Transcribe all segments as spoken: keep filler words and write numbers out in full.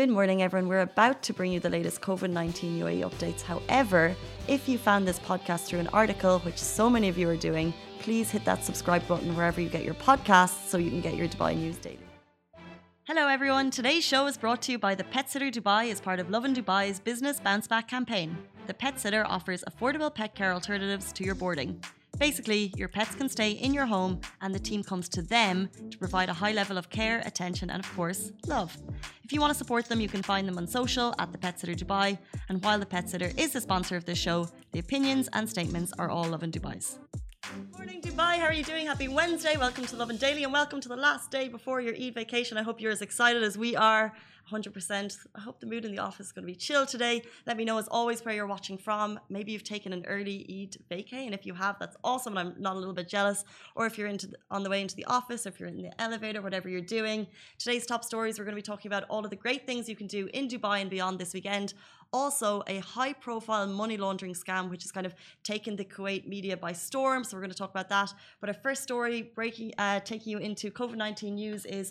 Good morning, everyone. We're about to bring you the latest COVID nineteen U A E updates. However, if you found this podcast through an article, which so many of you are doing, please hit that subscribe button wherever you get your podcasts so you can get your Dubai news daily. Hello, everyone. Today's show is brought to you by The Pet Sitter Dubai as part of Lovin Dubai's Business Bounce Back campaign. The Pet Sitter offers affordable pet care alternatives to your boarding. Basically, your pets can stay in your home and the team comes to them to provide a high level of care, attention and, of course, love. If you want to support them, you can find them on social at The Pet Sitter Dubai. And while The Pet Sitter is the sponsor of this show, the opinions and statements are all Lovin Dubai's. Morning Dubai, how are you doing? Happy Wednesday, welcome to Lovin Daily and welcome to the last day before your Eid vacation. I hope you're as excited as we are. one hundred percent. I hope the mood in the office is going to be chill today. Let me know, as always, where you're watching from. Maybe you've taken an early Eid vacay, and if you have, that's awesome, and I'm not a little bit jealous. Or if you're into the, on the way into the office, or if you're in the elevator, whatever you're doing. Today's top stories, we're going to be talking about all of the great things you can do in Dubai and beyond this weekend. Also, a high-profile money laundering scam, which has kind of taken the Kuwait media by storm, so we're going to talk about that. But our first story, breaking, uh, taking you into COVID nineteen news is,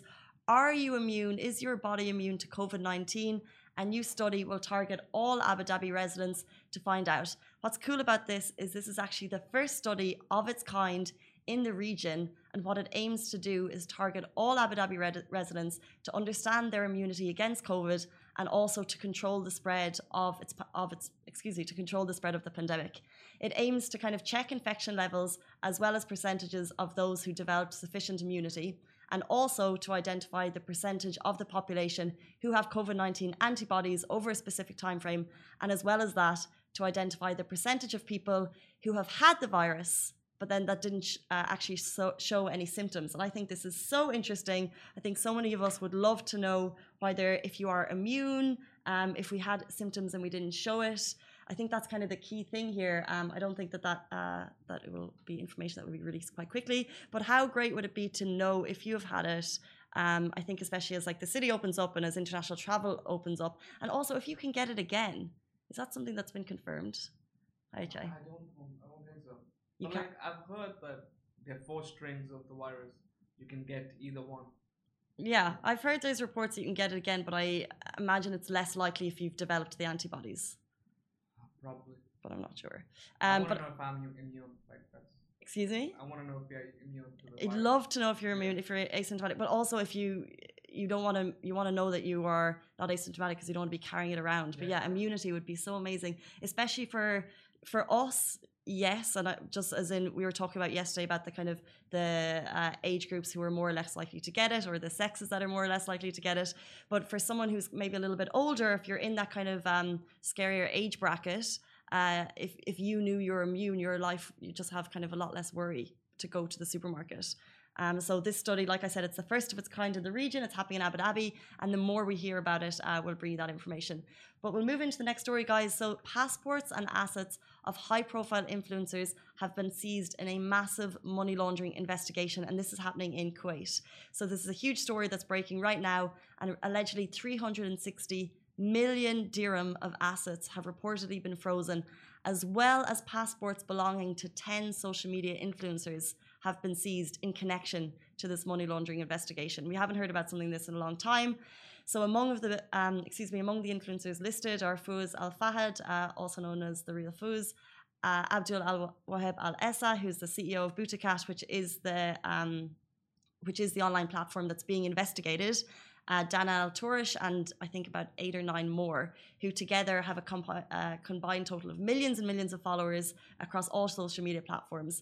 are you immune? Is your body immune to COVID nineteen? A new study will target all Abu Dhabi residents to find out. What's cool about this is this is actually the first study of its kind in the region, and what it aims to do is target all Abu Dhabi re- residents to understand their immunity against COVID and also to control the spread of its of its excuse me to control the spread of the pandemic. It aims to kind of check infection levels as well as percentages of those who developed sufficient immunity, and also to identify the percentage of the population who have COVID nineteen antibodies over a specific time frame, and as well as that, to identify the percentage of people who have had the virus, but then that didn't sh- uh, actually so- show any symptoms. And I think this is so interesting. I think so many of us would love to know whether if you are immune, um, if we had symptoms and we didn't show it. I think that's kind of the key thing here. Um, I don't think that that, uh, that it will be information that will be released quite quickly. But how great would it be to know if you have had it? Um, I think especially as like the city opens up and as international travel opens up. And also if you can get it again. Is that something that's been confirmed? Hi, Jay. I don't, I don't think so. You but can- like, I've heard that there are four strains of the virus. You can get either one. Yeah, I've heard there's reports that you can get it again, but I imagine it's less likely if you've developed the antibodies. Probably. But I'm not sure. Um, I want to know if I'm immune. Like that's, excuse me? I want to know if you're immune to the virus. I'd love to know if you're immune, if you're asymptomatic. But also if you you don't want to, you want to know that you are not asymptomatic because you don't want to be carrying it around. But yeah, yeah immunity would be so amazing, especially for for us. Yes, and I, just as in we were talking about yesterday about the kind of the uh, age groups who are more or less likely to get it, or the sexes that are more or less likely to get it. But for someone who's maybe a little bit older, if you're in that kind of um, scarier age bracket, uh, if if you knew you're immune, your life, you just have kind of a lot less worry to go to the supermarket. Um, so this study, like I said, it's the first of its kind in the region. It's happening in Abu Dhabi. And the more we hear about it, uh, we'll bring you that information. But we'll move into the next story, guys. So passports and assets of high-profile influencers have been seized in a massive money laundering investigation. And this is happening in Kuwait. So this is a huge story that's breaking right now. And allegedly three hundred sixty million dirham of assets have reportedly been frozen, as well as passports belonging to ten social media influencers have been seized in connection to this money laundering investigation. We haven't heard about something like this in a long time. So among of the um, excuse me, among the influencers listed are Fouz al Fahad, uh, also known as the Real Fouz, uh, Abdul Al-Waheb Al-Essa, who's the C E O of Boutiqaat, which is the um, which is the online platform that's being investigated. Uh, Danal Turish, and I think about eight or nine more, who together have a compi- uh, combined total of millions and millions of followers across all social media platforms.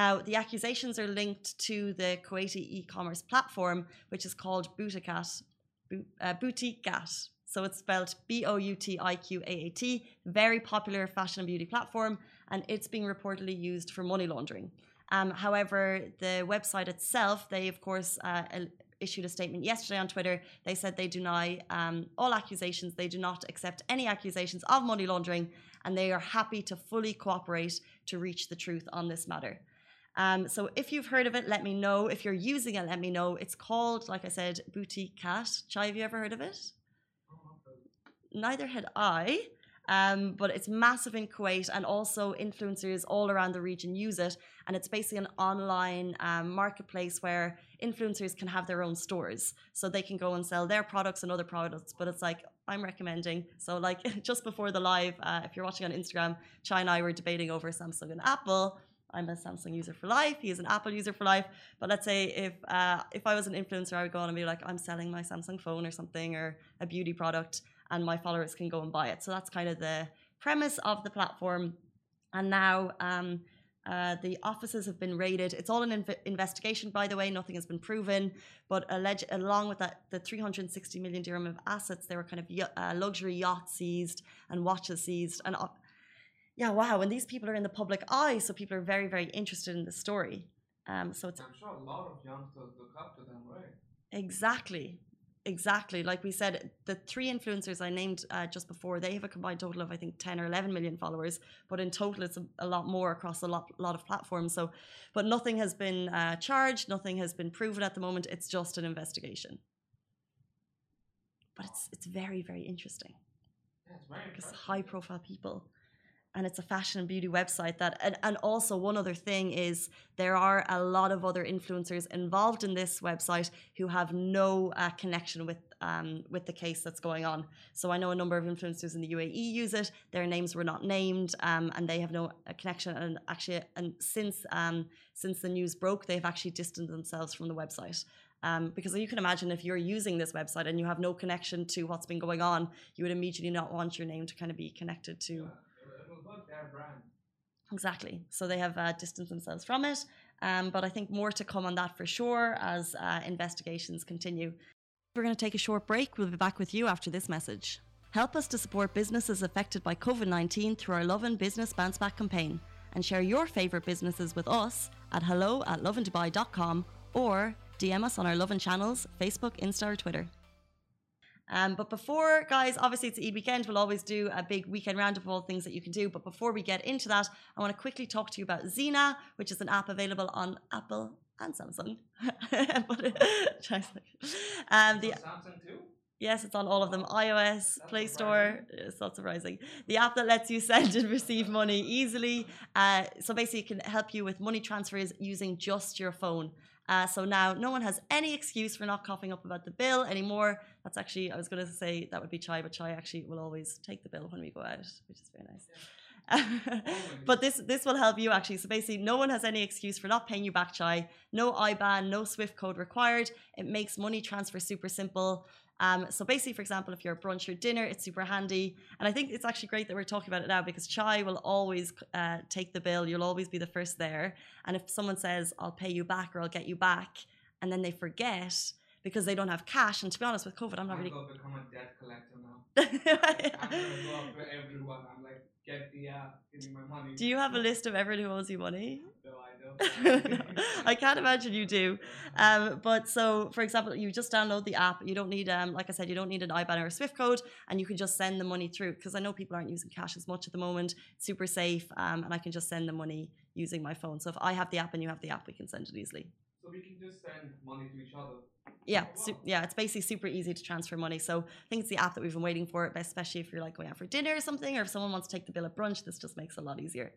Now, the accusations are linked to the Kuwaiti e-commerce platform, which is called Boutiqaat. Bu- uh, Boutiqaat. So it's spelled B O U T I Q A A T, very popular fashion and beauty platform, and it's being reportedly used for money laundering. Um, however, the website itself, they, of course... Uh, issued a statement yesterday on Twitter. They said they deny um, all accusations. They do not accept any accusations of money laundering, and they are happy to fully cooperate to reach the truth on this matter. Um, so if you've heard of it, let me know. If you're using it, let me know. It's called, like I said, Boutiqaat. Chai, have you ever heard of it? Neither had I. Um, but it's massive in Kuwait, and also influencers all around the region use it. And it's basically an online um, marketplace where influencers can have their own stores. So they can go and sell their products and other products. But it's like, I'm recommending. So like just before the live, uh, if you're watching on Instagram, Chai and I were debating over Samsung and Apple. I'm a Samsung user for life. He is an Apple user for life. But let's say if uh, if I was an influencer, I would go on and be like, I'm selling my Samsung phone or something, or a beauty product, and my followers can go and buy it. So that's kind of the premise of the platform. And now um, uh, the offices have been raided. It's all an inv- investigation, by the way. Nothing has been proven. But alleged, along with that, the three hundred sixty million dirham of assets, there were kind of uh, luxury yachts seized and watches seized. And uh, yeah, wow. And these people are in the public eye. So people are very, very interested in the story. Um, so it's, I'm sure a lot of youngsters look up to them, right? Exactly. Exactly. Like we said, the three influencers I named uh, just before, they have a combined total of, I think, ten or eleven million followers. But in total, it's a, a lot more across a lot, lot of platforms. So, but nothing has been uh, charged. Nothing has been proven at the moment. It's just an investigation. But it's it's very, very interesting. Yeah, it's very because impressive. High-profile people. And it's a fashion and beauty website that, and, and also one other thing is there are a lot of other influencers involved in this website who have no uh, connection with um, with the case that's going on. So I know a number of influencers in the U A E use it. Their names were not named, um, and they have no connection. And actually, and since um, since the news broke, they've actually distanced themselves from the website. Um, because you can imagine if you're using this website and you have no connection to what's been going on, you would immediately not want your name to kind of be connected to... their brand. Exactly. So they have uh, distanced themselves from it. Um, but I think more to come on that for sure as uh, investigations continue. We're going to take a short break. We'll be back with you after this message. Help us to support businesses affected by COVID nineteen through our Lovin' Business Bounce Back campaign, and share your favourite businesses with us at hello at lovin dubai dot com or D M us on our Lovin' channels, Facebook, Insta or Twitter. Um, but before, guys, obviously it's the Eid weekend. We'll always do a big weekend roundup of all things that you can do. But before we get into that, I want to quickly talk to you about Xena, which is an app available on Apple and Samsung. um, the, Samsung too? Yes, it's on all of them. iOS, that's Play Store. Surprising. It's not surprising. The app that lets you send and receive money easily. Uh, so basically it can help you with money transfers using just your phone. Uh, so now no one has any excuse for not coughing up about the bill anymore. That's actually, I was going to say that would be Chai, but Chai actually will always take the bill when we go out, which is very nice. Yeah. But this this will help you actually. So basically no one has any excuse for not paying you back, Chai. No I B A N, no SWIFT code required. It makes money transfer super simple. Um, so basically, for example, if you're at brunch or dinner, it's super handy. And I think it's actually great that we're talking about it now because Chai will always uh, take the bill. You'll always be the first there. And if someone says, I'll pay you back or I'll get you back, and then they forget because they don't have cash. And to be honest, with COVID, I'm not I'm really... I'm going to become a debt collector now. Like, I'm going to go up to everyone. I'm like, get the app, give me my money. Do you have a list of everyone who owes you money? No, I don't. No, I can't imagine you do. Um, but so, for example, you just download the app. You don't need, um, like I said, you don't need an I B A N or a SWIFT code, and you can just send the money through. Because I know people aren't using cash as much at the moment. It's super safe, um, and I can just send the money using my phone. So if I have the app and you have the app, we can send it easily. So we can just send money to each other. Yeah, su- yeah, it's basically super easy to transfer money. So I think it's the app that we've been waiting for, especially if you're like going out for dinner or something, or if someone wants to take the bill at brunch, this just makes it a lot easier.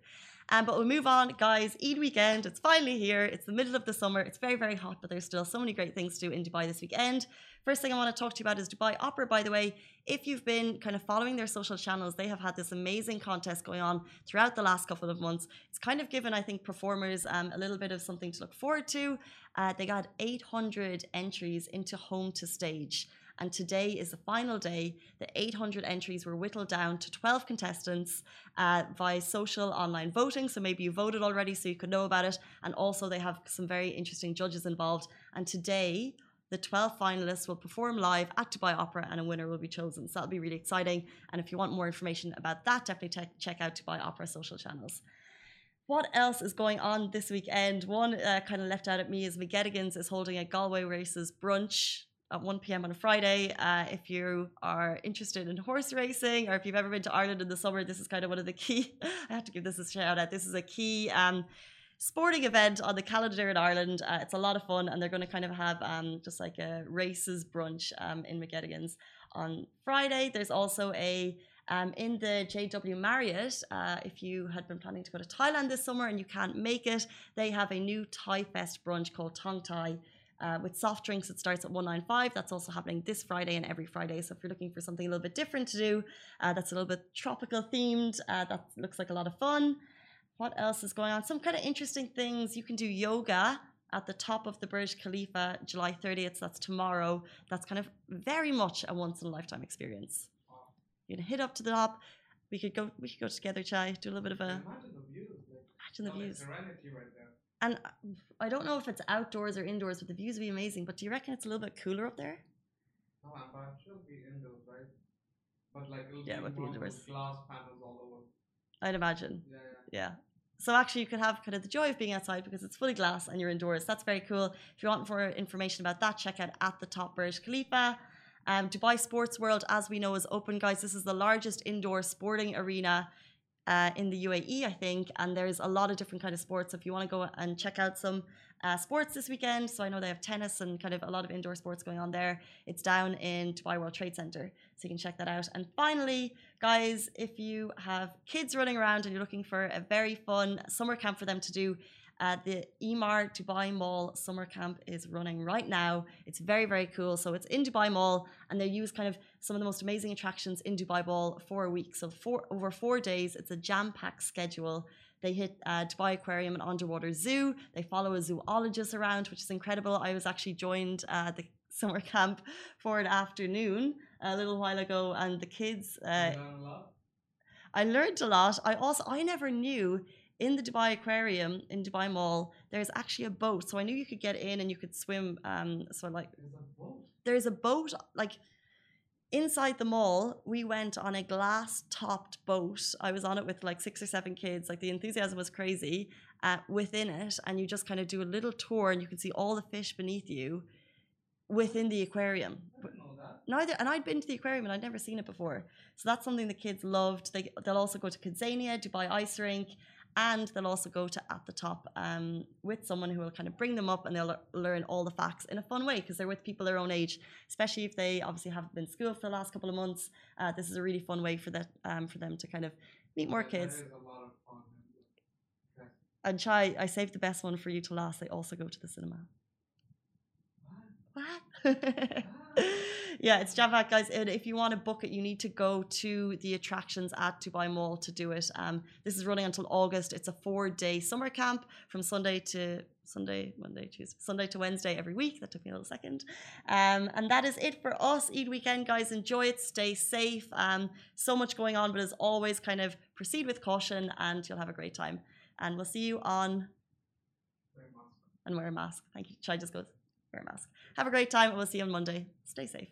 Um, but we'll move on, guys. Eid weekend, it's finally here. It's the middle of the summer. It's very, very hot, but there's still so many great things to do in Dubai this weekend. First thing I want to talk to you about is Dubai Opera, by the way. If you've been kind of following their social channels, they have had this amazing contest going on throughout the last couple of months. It's kind of given, I think, performers um, a little bit of something to look forward to. Uh, they got eight hundred entries into Home to Stage. And today is the final day. The eight hundred entries were whittled down to twelve contestants uh, via social online voting. So maybe you voted already so you could know about it. And also they have some very interesting judges involved. And today... the twelve finalists will perform live at Dubai Opera and a winner will be chosen. So that'll be really exciting. And if you want more information about that, definitely te- check out Dubai Opera social channels. What else is going on this weekend? One uh, kind of left out at me is McGettigan's is holding a Galway Races brunch at one p.m. on a Friday. Uh, if you are interested in horse racing or if you've ever been to Ireland in the summer, this is kind of one of the key... I have to give this a shout out. This is a key... Um, sporting event on the calendar in Ireland. Uh, it's a lot of fun, and they're going to kind of have um, just like a races brunch um, in McGettigan's on Friday. There's also a Um, in the J W Marriott, uh, if you had been planning to go to Thailand this summer and you can't make it, they have a new Thai fest brunch called Tong Thai uh, with soft drinks. It starts at one ninety-five. That's also happening this Friday and every Friday. So if you're looking for something a little bit different to do, uh, that's a little bit tropical themed, uh, that looks like a lot of fun. What else is going on? Some kind of interesting things. You can do yoga at the top of the Burj Khalifa, July thirtieth. So that's tomorrow. That's kind of very much a once-in-a-lifetime experience. You can hit up to the top. We could go. We could go together, Chai. Do a little bit of a. Imagine the views. Like, imagine the views. Serenity right there. And I don't know if it's outdoors or indoors, but the views would be amazing. But do you reckon it's a little bit cooler up there? No, but it should be indoors, right? But like it'll yeah, be, be indoors. Glass panels all over. I'd imagine. Yeah, yeah. Yeah. So actually, you could have kind of the joy of being outside because it's fully glass and you're indoors. That's very cool. If you want more information about that, check out at the top Burj Khalifa. Um, Dubai Sports World, as we know, is open, guys. This is the largest indoor sporting arena uh, in the U A E, I think. And there's a lot of different kind of sports. So if you want to go and check out some uh, sports this weekend. So I know they have tennis and kind of a lot of indoor sports going on there. It's down in Dubai World Trade Center. So you can check that out. And finally, guys, if you have kids running around and you're looking for a very fun summer camp for them to do, Uh, the Emaar Dubai Mall summer camp is running right now. It's very, very cool. So it's in Dubai Mall, and they use kind of some of the most amazing attractions in Dubai Mall for a week. So four, over four days, it's a jam-packed schedule. They hit uh, Dubai Aquarium and Underwater Zoo. They follow a zoologist around, which is incredible. I was actually joined uh, the summer camp for an afternoon a little while ago, and the kids... Uh, you learned a lot. I learned a lot. I also, I never knew... In the Dubai Aquarium, in Dubai Mall, there's actually a boat. So I knew you could get in and you could swim. Um, so like, there's a boat. There's a boat. Like inside the mall, we went on a glass-topped boat. I was on it with like six or seven kids. Like the enthusiasm was crazy uh, within it. And you just kind of do a little tour and you can see all the fish beneath you within the aquarium. I didn't know that. Neither, and I'd been to the aquarium and I'd never seen it before. So that's something the kids loved. They, they'll also go to Kidzania, Dubai Ice Rink. And they'll also go to At the Top um, with someone who will kind of bring them up and they'll learn all the facts in a fun way because they're with people their own age, especially if they obviously haven't been to school for the last couple of months. Uh, this is a really fun way for that um, for them to kind of meet more kids. That is a lot of fun. Okay. And Chai, I saved the best one for you to last. They also go to the cinema. What? What? Yeah, it's Javak, guys. And if you want to book it, you need to go to the attractions at Dubai Mall to do it. Um, this is running until August. It's a four-day summer camp from Sunday to Sunday, Monday, Tuesday, Sunday to Wednesday every week. That took me a little second. Um, and that is it for us. Eid weekend, guys. Enjoy it. Stay safe. Um, so much going on, but as always, kind of proceed with caution, and you'll have a great time. And we'll see you on. Wear a mask. And wear a mask. Thank you. Chai just goes wear a mask. Have a great time, and we'll see you on Monday. Stay safe.